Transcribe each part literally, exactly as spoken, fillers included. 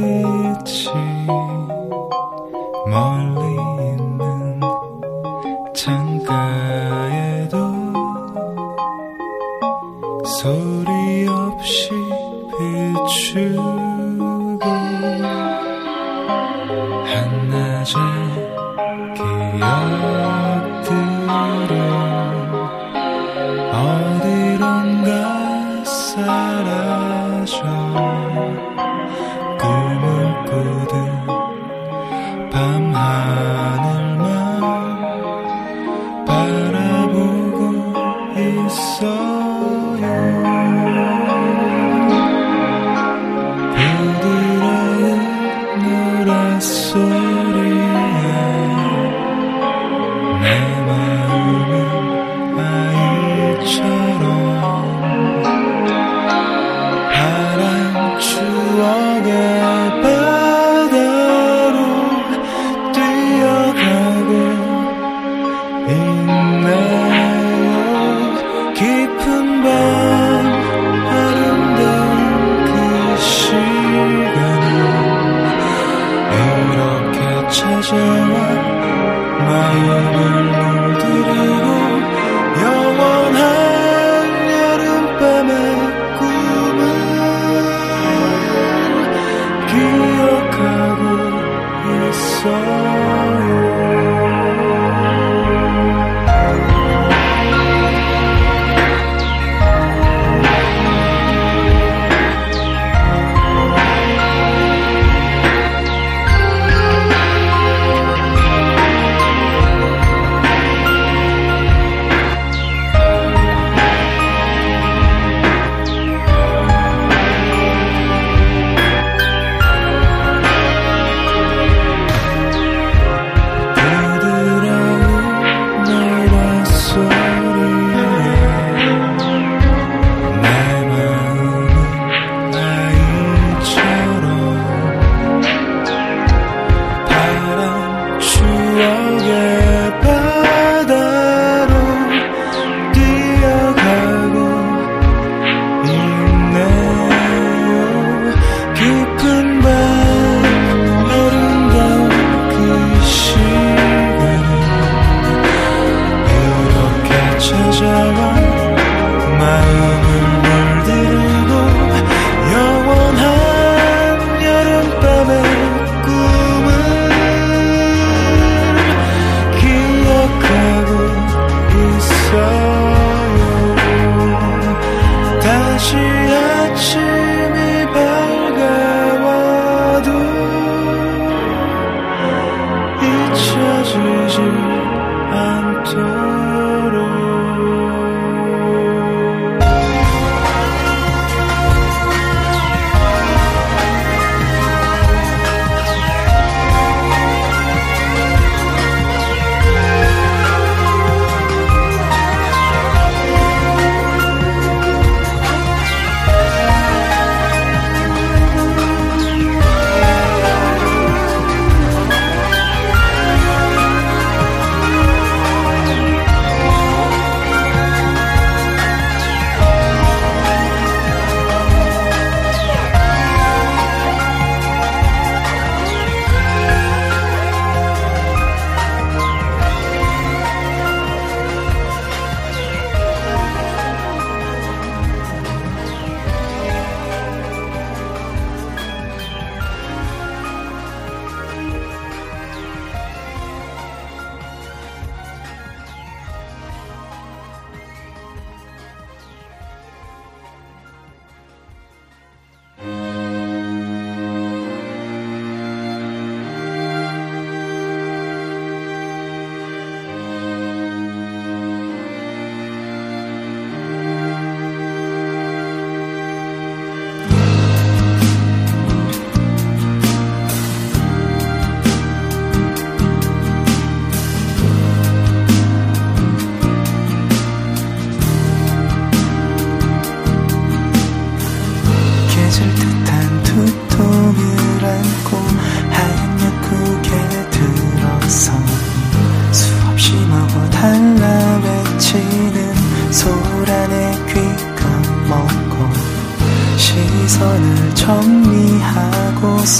빛이 멀리 있는 창가에도 소리 없이 비추고 한낮의 기억들은 어디론가 사라져 밤하늘만 바라보고 있어요. 부드러운 노랫소리에 내 마음은 아이처럼 바람 추억에 마음을 물들이고 영원한 여름밤의 꿈을 기억하고 있어요.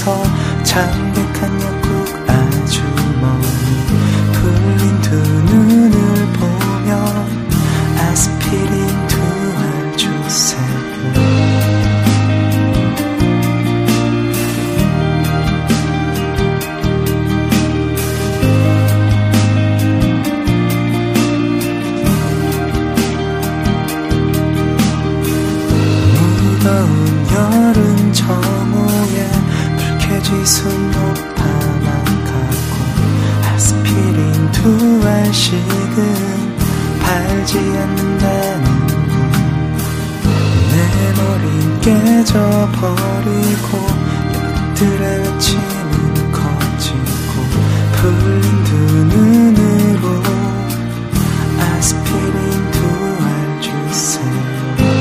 가서 창백한 약국 아주머니 풀린 두 눈을 보며 아스피린 두 알 주세요. 무거운 여름 정오에 지순 높아만 가고 아스피린 두 알씩은 팔지 않는다는 내 머린 깨져버리고 옆들의 외침은 커지고 풀린 두 눈으로 아스피린 두 알 주세요.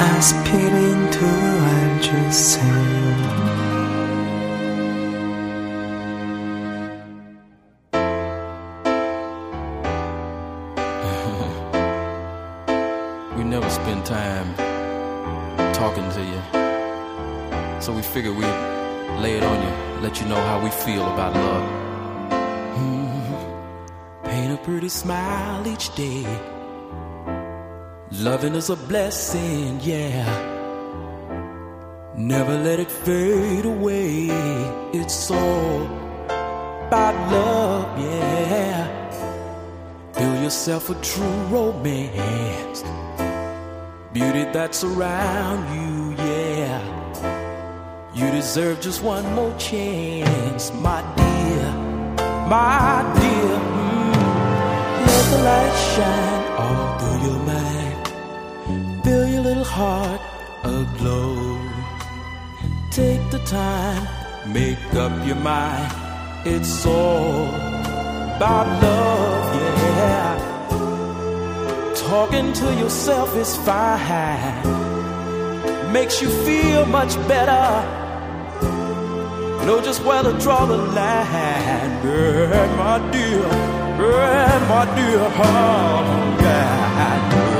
아스피린 두 알 주세요. 아스피린 두 알 주세요. We never spend time talking to you, so we figured we'd lay it on you, let you know how we feel about love. Paint a pretty smile each day. Loving is a blessing, yeah. Never let it fade away. It's all about love, yeah. Build yourself a true romance. Beauty that's around you, yeah. You deserve just one more chance, my dear, my dear. Let the light shine all through your mind. Fill your little heart aglow. Take the time, make up your mind. It's all about love, yeah. Talking to yourself is fine. Makes you feel much better. Know just where to draw the line, girl, my dear. Girl, my dear heart, oh God, girl.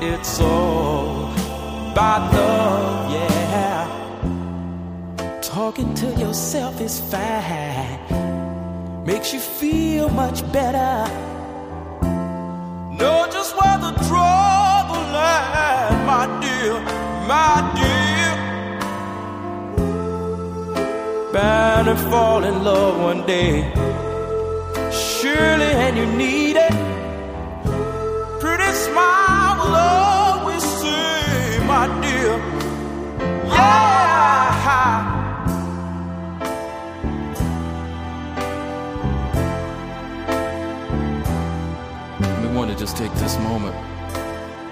It's all about love, yeah. Talking to yourself is fine. Makes you feel much better. Know just where to draw the line, my dear, my dear. Bound to fall in love one day. Surely, and you need it. Pretty smile. Love we see, my dear. Yeah. take this moment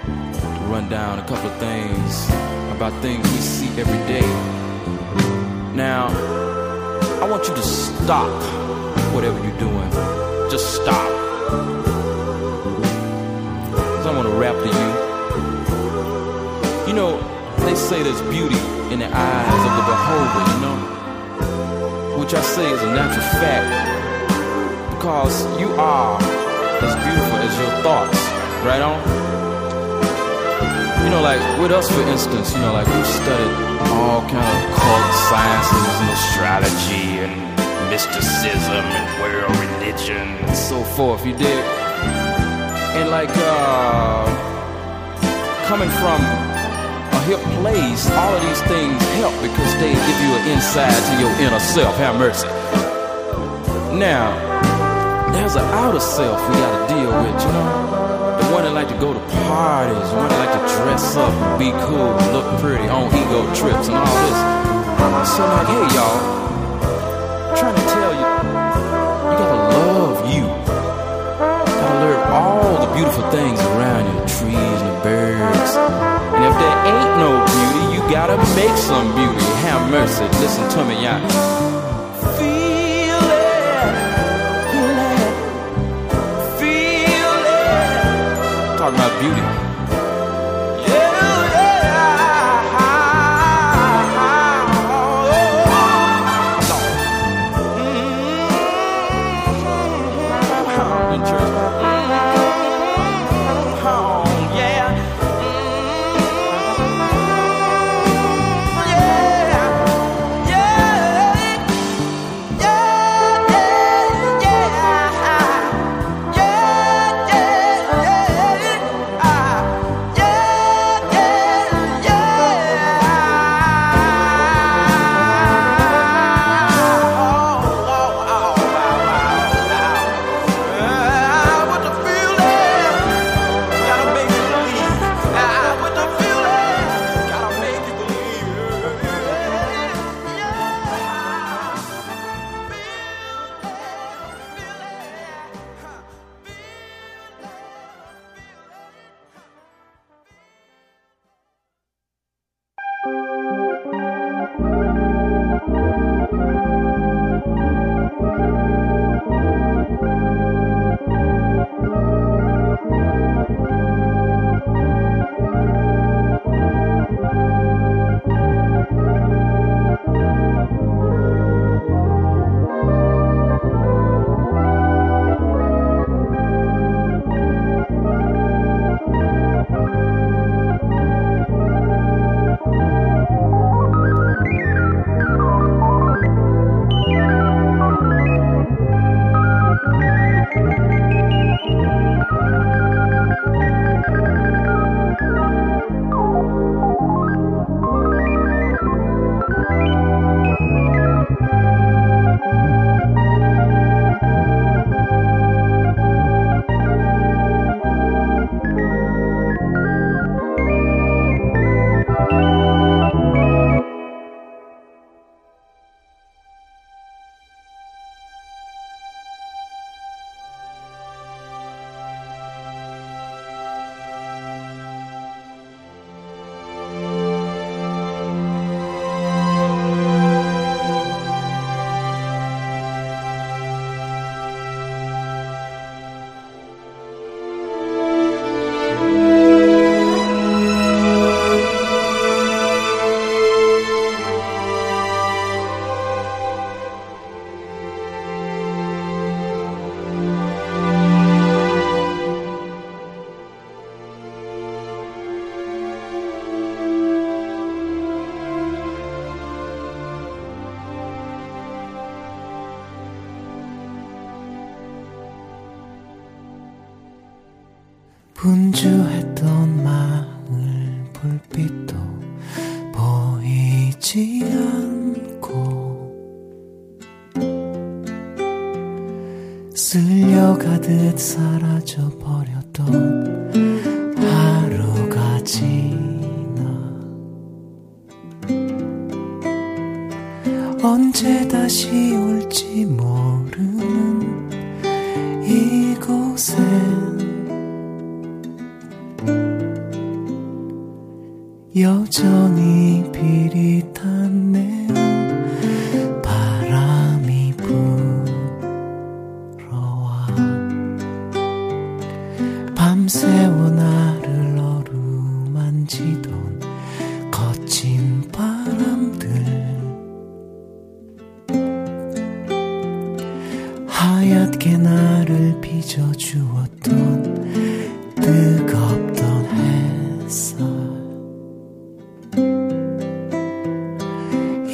to run down a couple of things about things we see every day. Now, I want you to stop whatever you're doing. Just stop. Because I want to rap to you. You know, they say there's beauty in the eyes of the beholder, you know? Which I say is a natural fact. Because you are as beautiful as your thoughts, right on? You know, like, with us, for instance, you know, like, we've studied all kind of occult sciences and astrology and mysticism and world religion and so forth, you dig? And, like, uh, coming from a hip place, all of these things help because they give you an insight to your inner self. Have mercy. Now, there's an outer self we gotta deal with, you know? The one that like to go to parties, the one that like to dress up, be cool, look pretty, on ego trips and all this. So like, hey y'all, I'm trying to tell you, you gotta love you. You gotta learn all the beautiful things around you, the trees and the birds. And if there ain't no beauty, you gotta make some beauty. Have mercy, listen to me, y'all. Talking about beauty. 분주했던 마을 불빛도 보이지 않고 쓸려가듯 사라져버렸던 하루가 지나 언제 다시 올지 모르는 이곳에 여전히 비릿하네요. 바람이 불어와 밤새워 나를 어루만지던 거친 바람들, 하얗게 나를 빚어주었던 뜨겁던 햇살,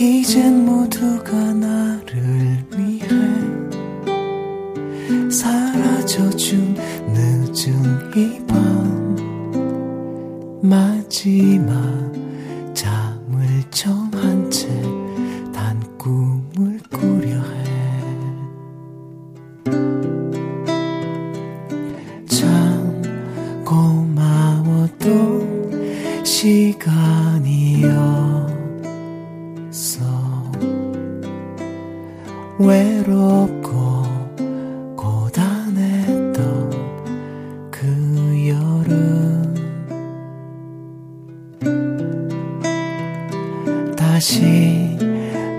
이젠 모두가 나를 위해 사라져준 늦은 이 밤, 마지막 잠을 청한 채 단 꿈을 꾸려 해. 참 고마웠던 시간이여. 외롭고 고단했던 그 여름, 다시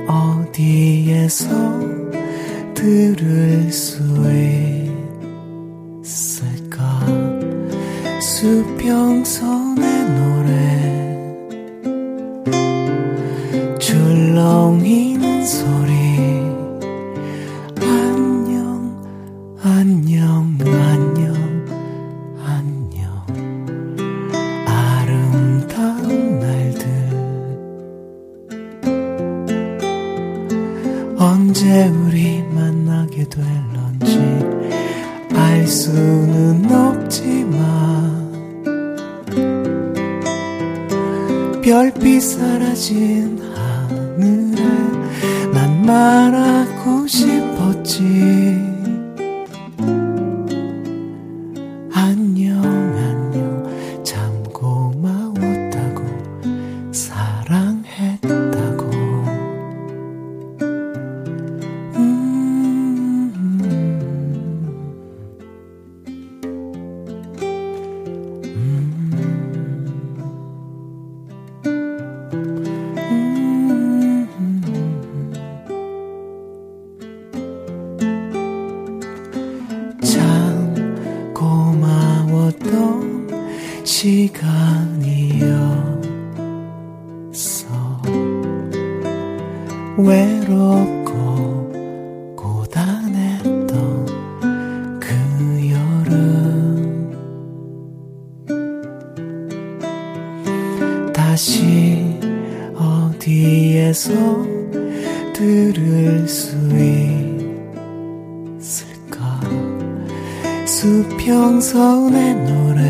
어디에서 들을 수 있을까? 수평선의 노래, 줄렁이는 소리, 안녕, 안녕, 안녕. 아름다운 날들, 언제 우리 만나게 될런지 알 수는 없지만, 별빛 사라진 하늘에 난 말하고 싶었지. 안녕, 안녕, 참 고마웠다고, 사랑했다고. 음, 음, 음. 참 고마웠던 시간이었어. 외롭고 고단했던 그 여름, 다시 어디에서 들을 수 있을까? 수평선의 노래,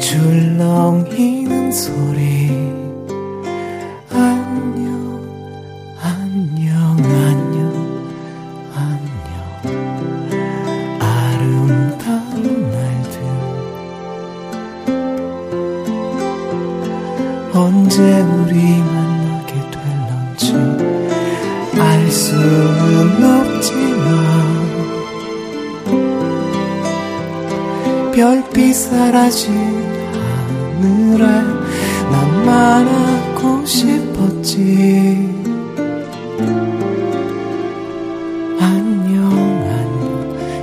줄렁이는 소리, 안녕, 안녕, 안녕, 안녕. 아름다운 날들, 언제 우리 만나게 될런지 알 수는 없지만, 별빛 사라진 하늘에 난 말하고 싶었지. 안녕, 안녕,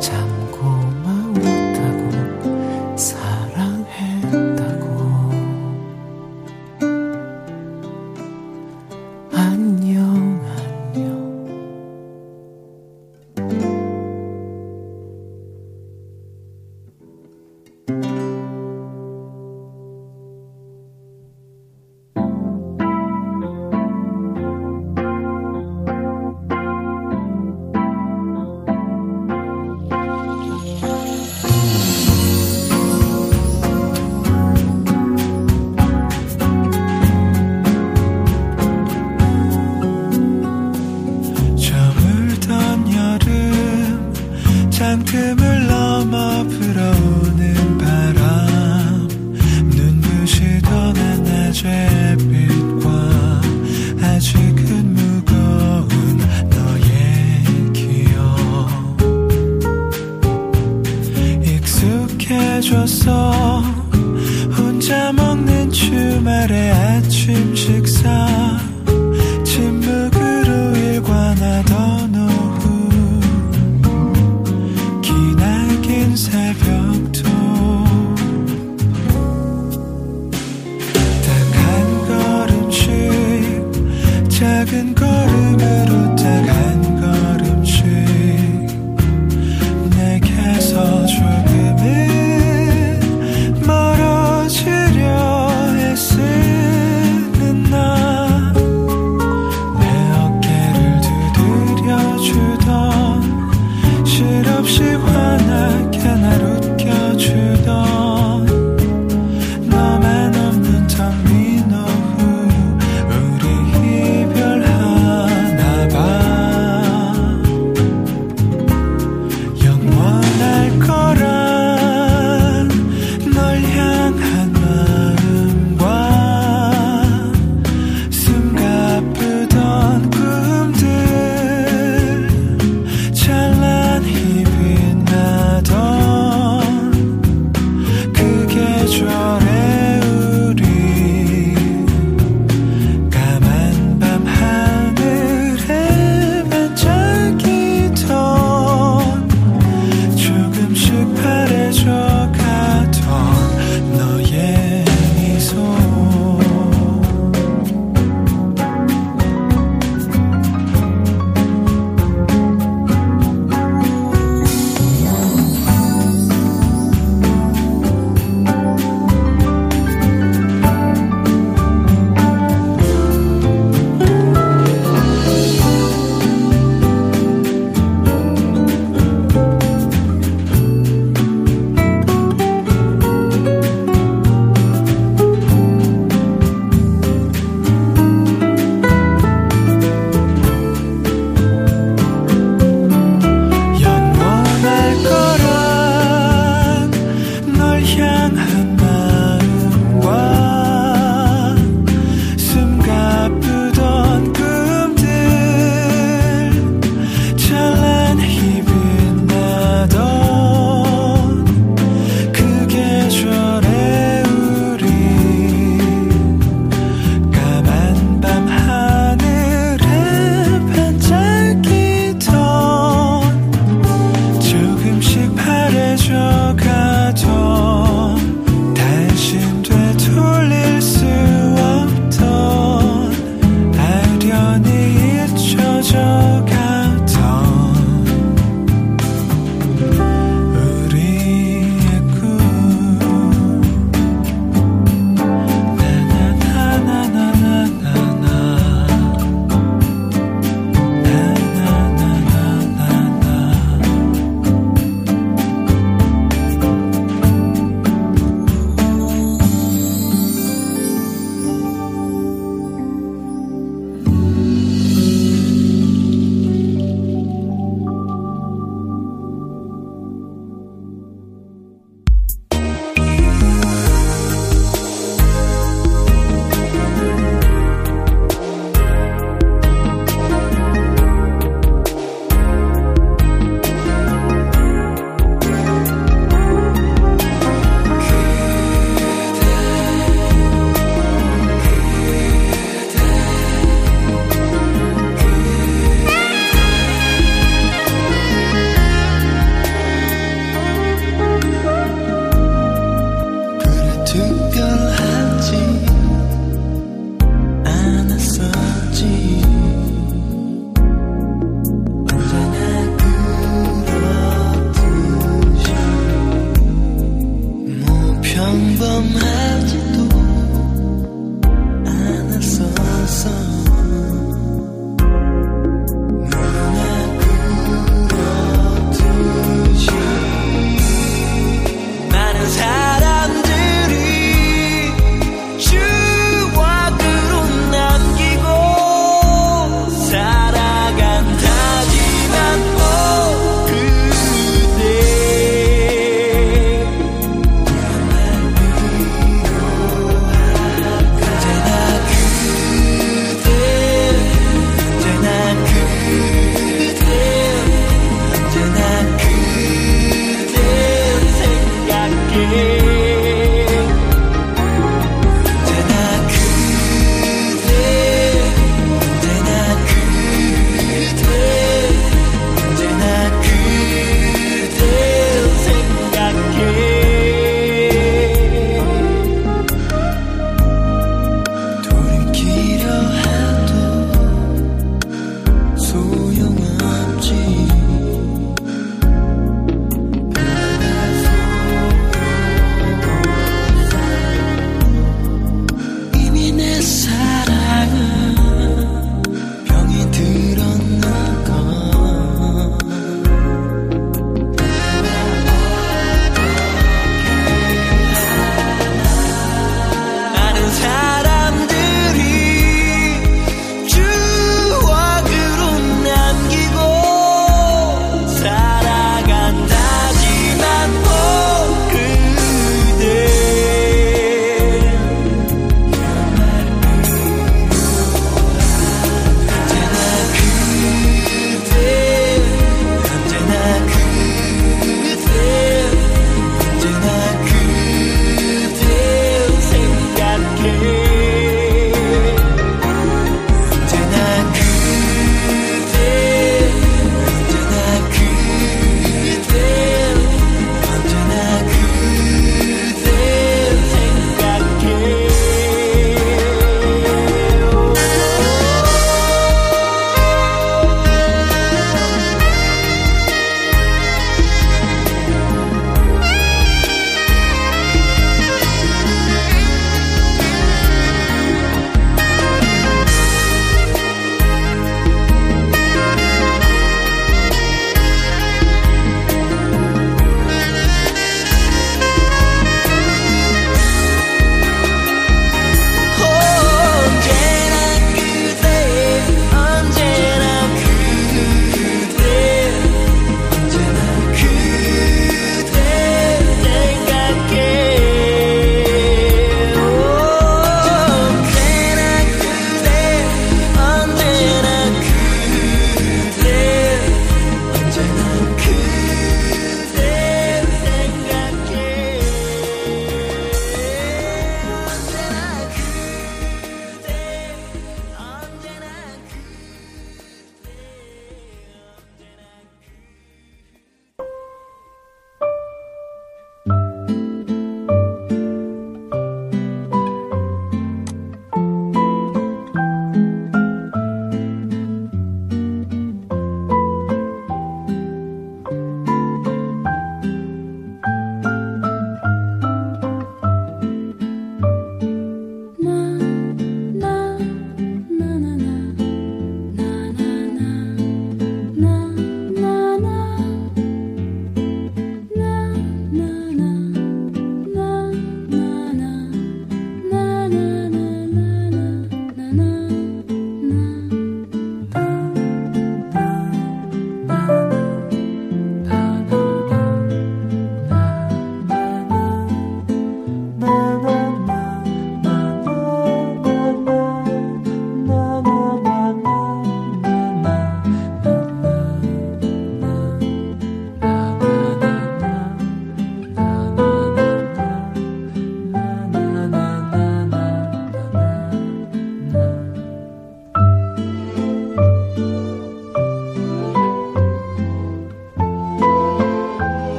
참 고마웠다고, 사랑했다고. 안녕, 안녕.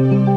그게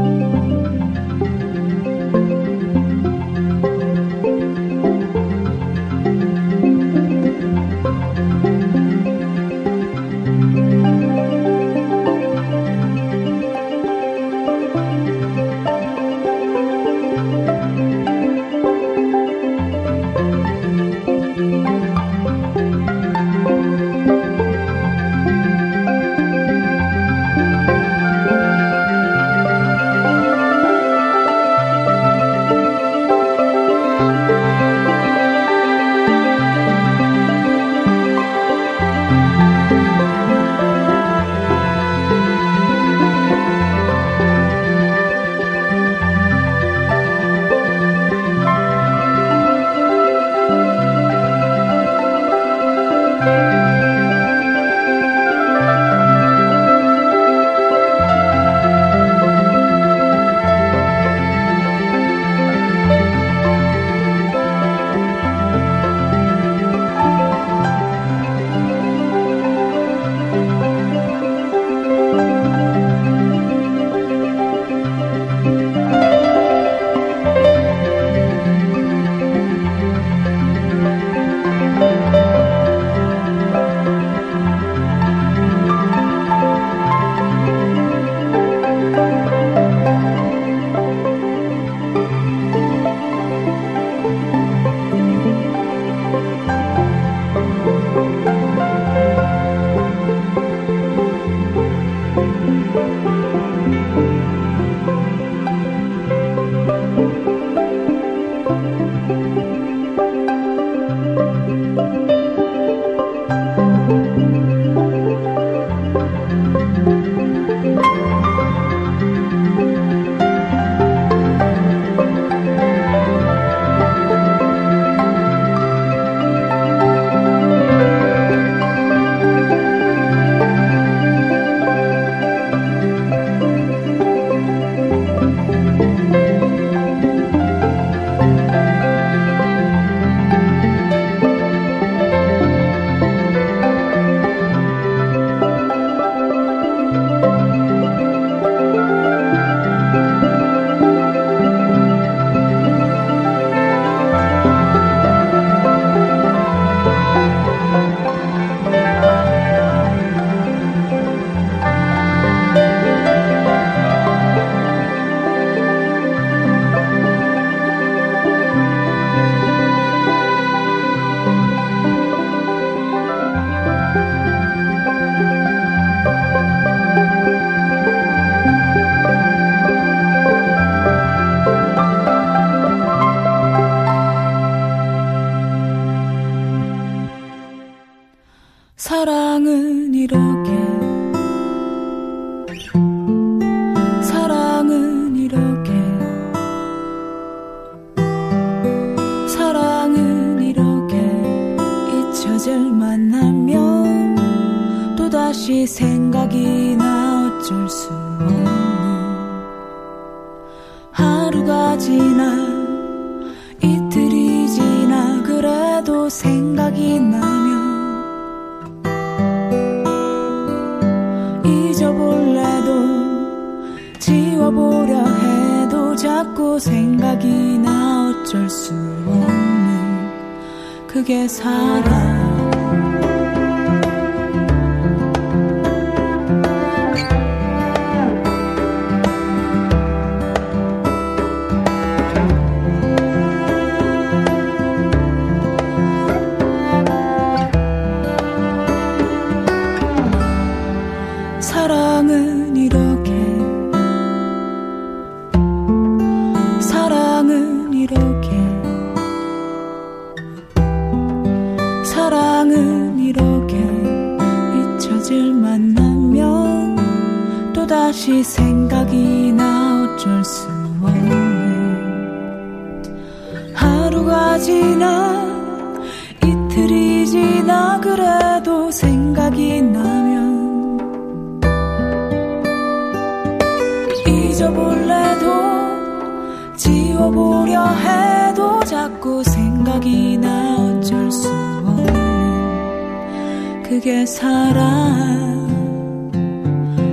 사랑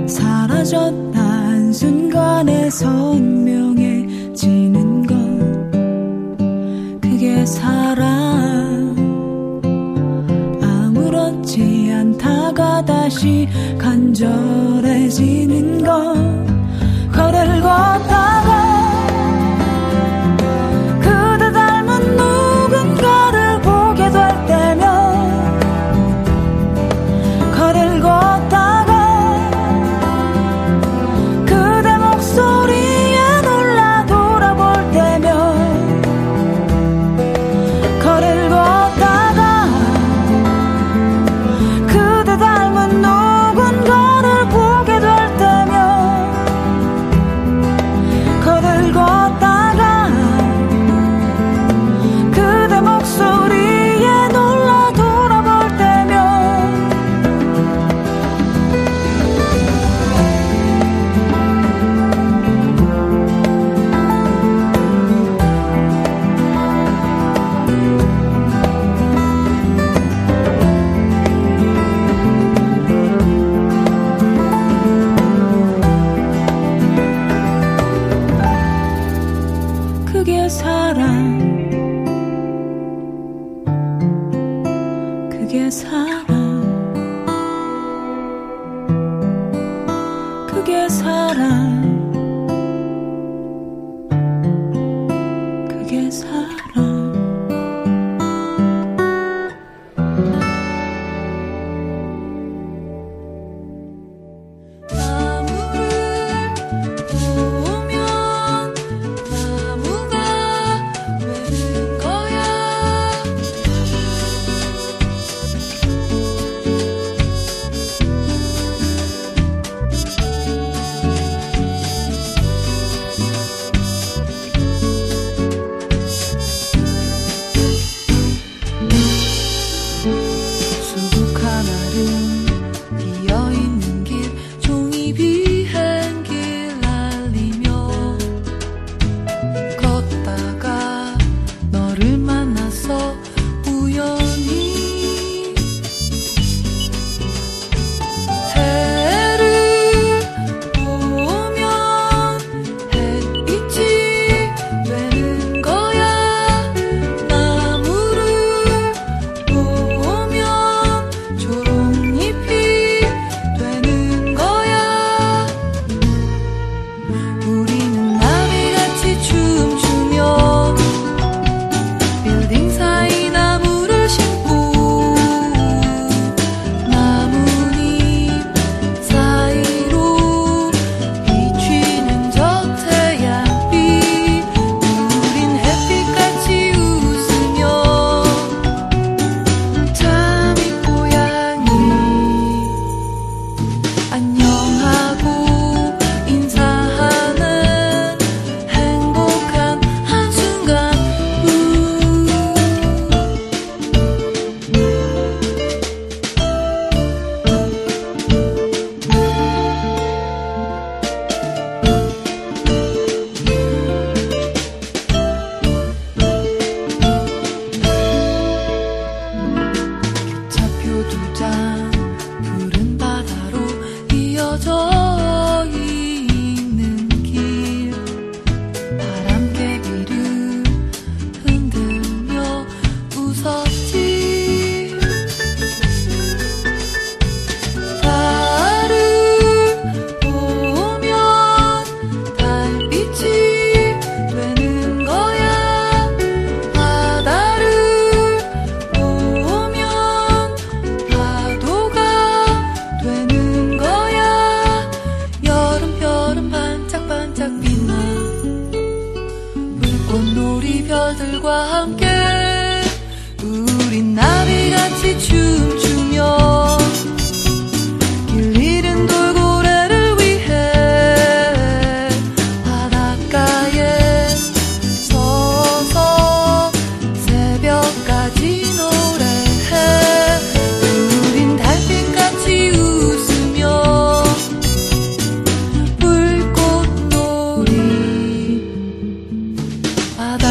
사라졌단 한순간에 선명해지는 건 그게 사랑. 아무렇지 않다가 다시 간절해지는 건 거리를 걷다가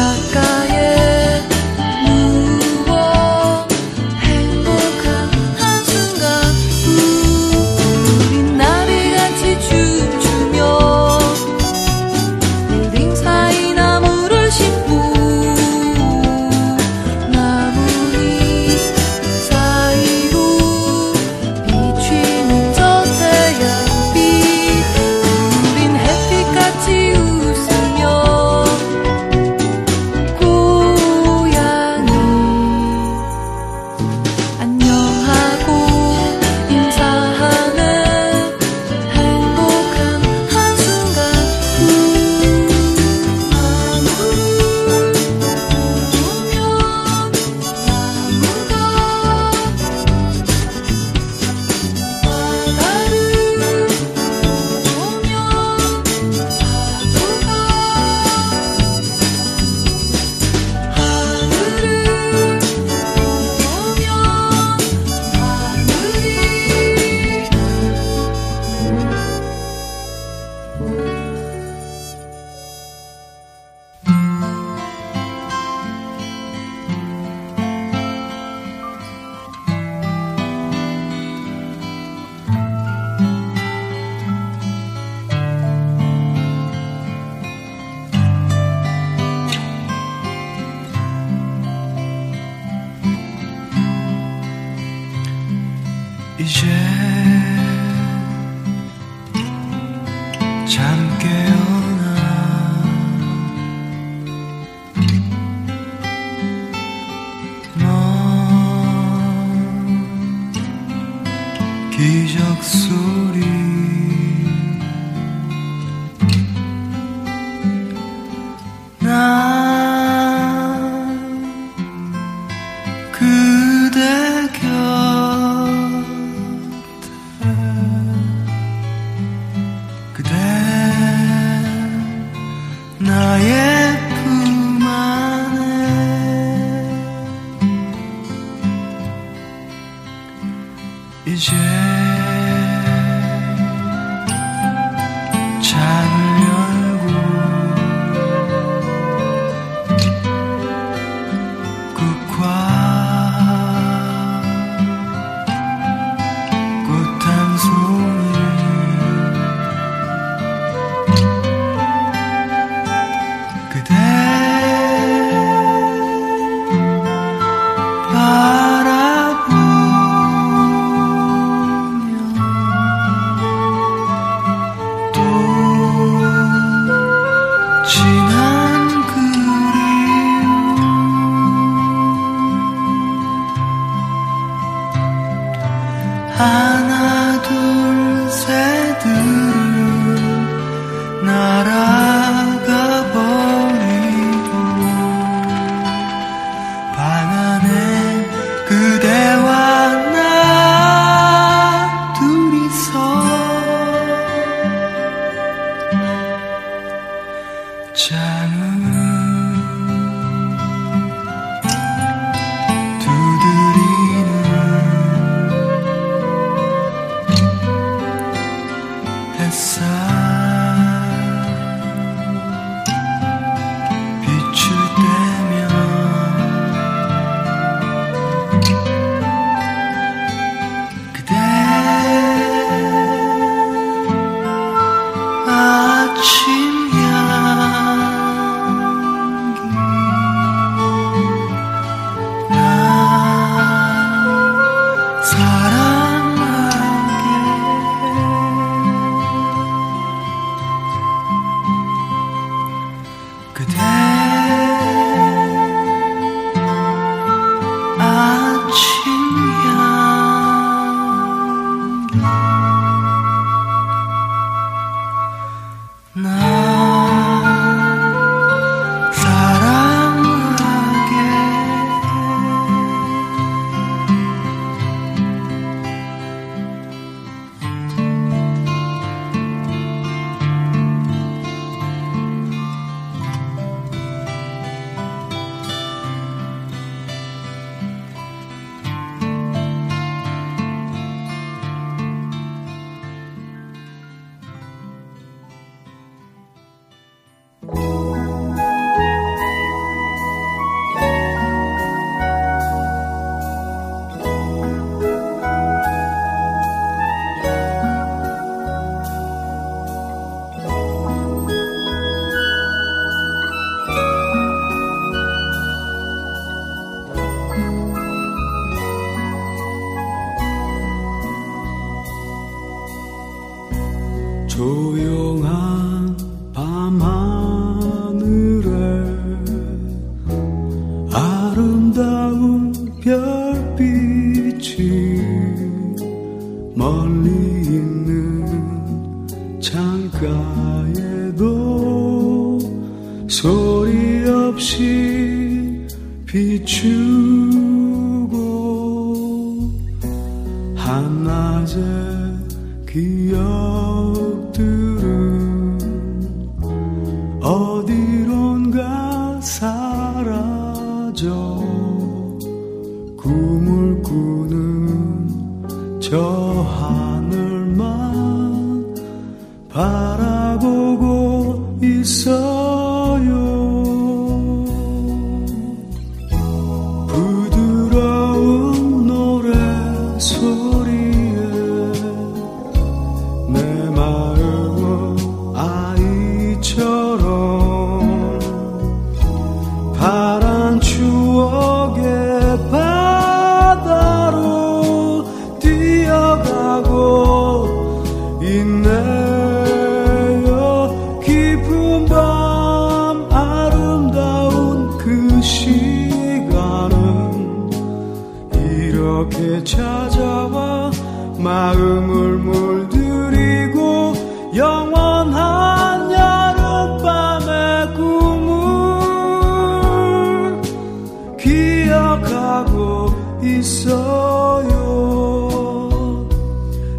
바닷가에 누워 행복한 한숨 나의 품 안에 이제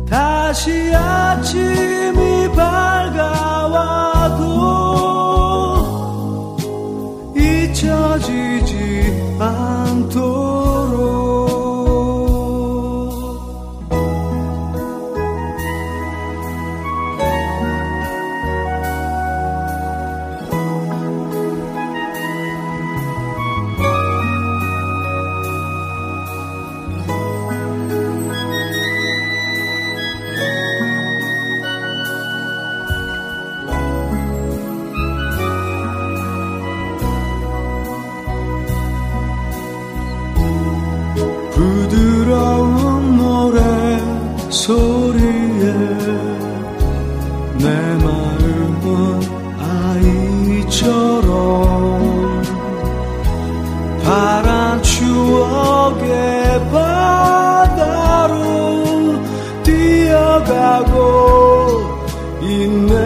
다시 아침이 밝아와도 별처럼 파란 추억의 바다로 뛰어가고 있네요.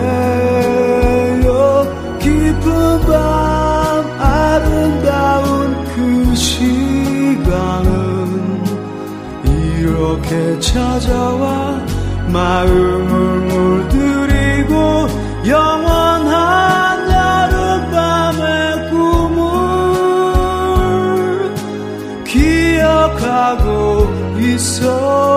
깊은 밤 아름다운 그 시간은 이렇게 찾아와 마음을 물들이고 영원한 여름밤의 꿈을 기억하고 있어.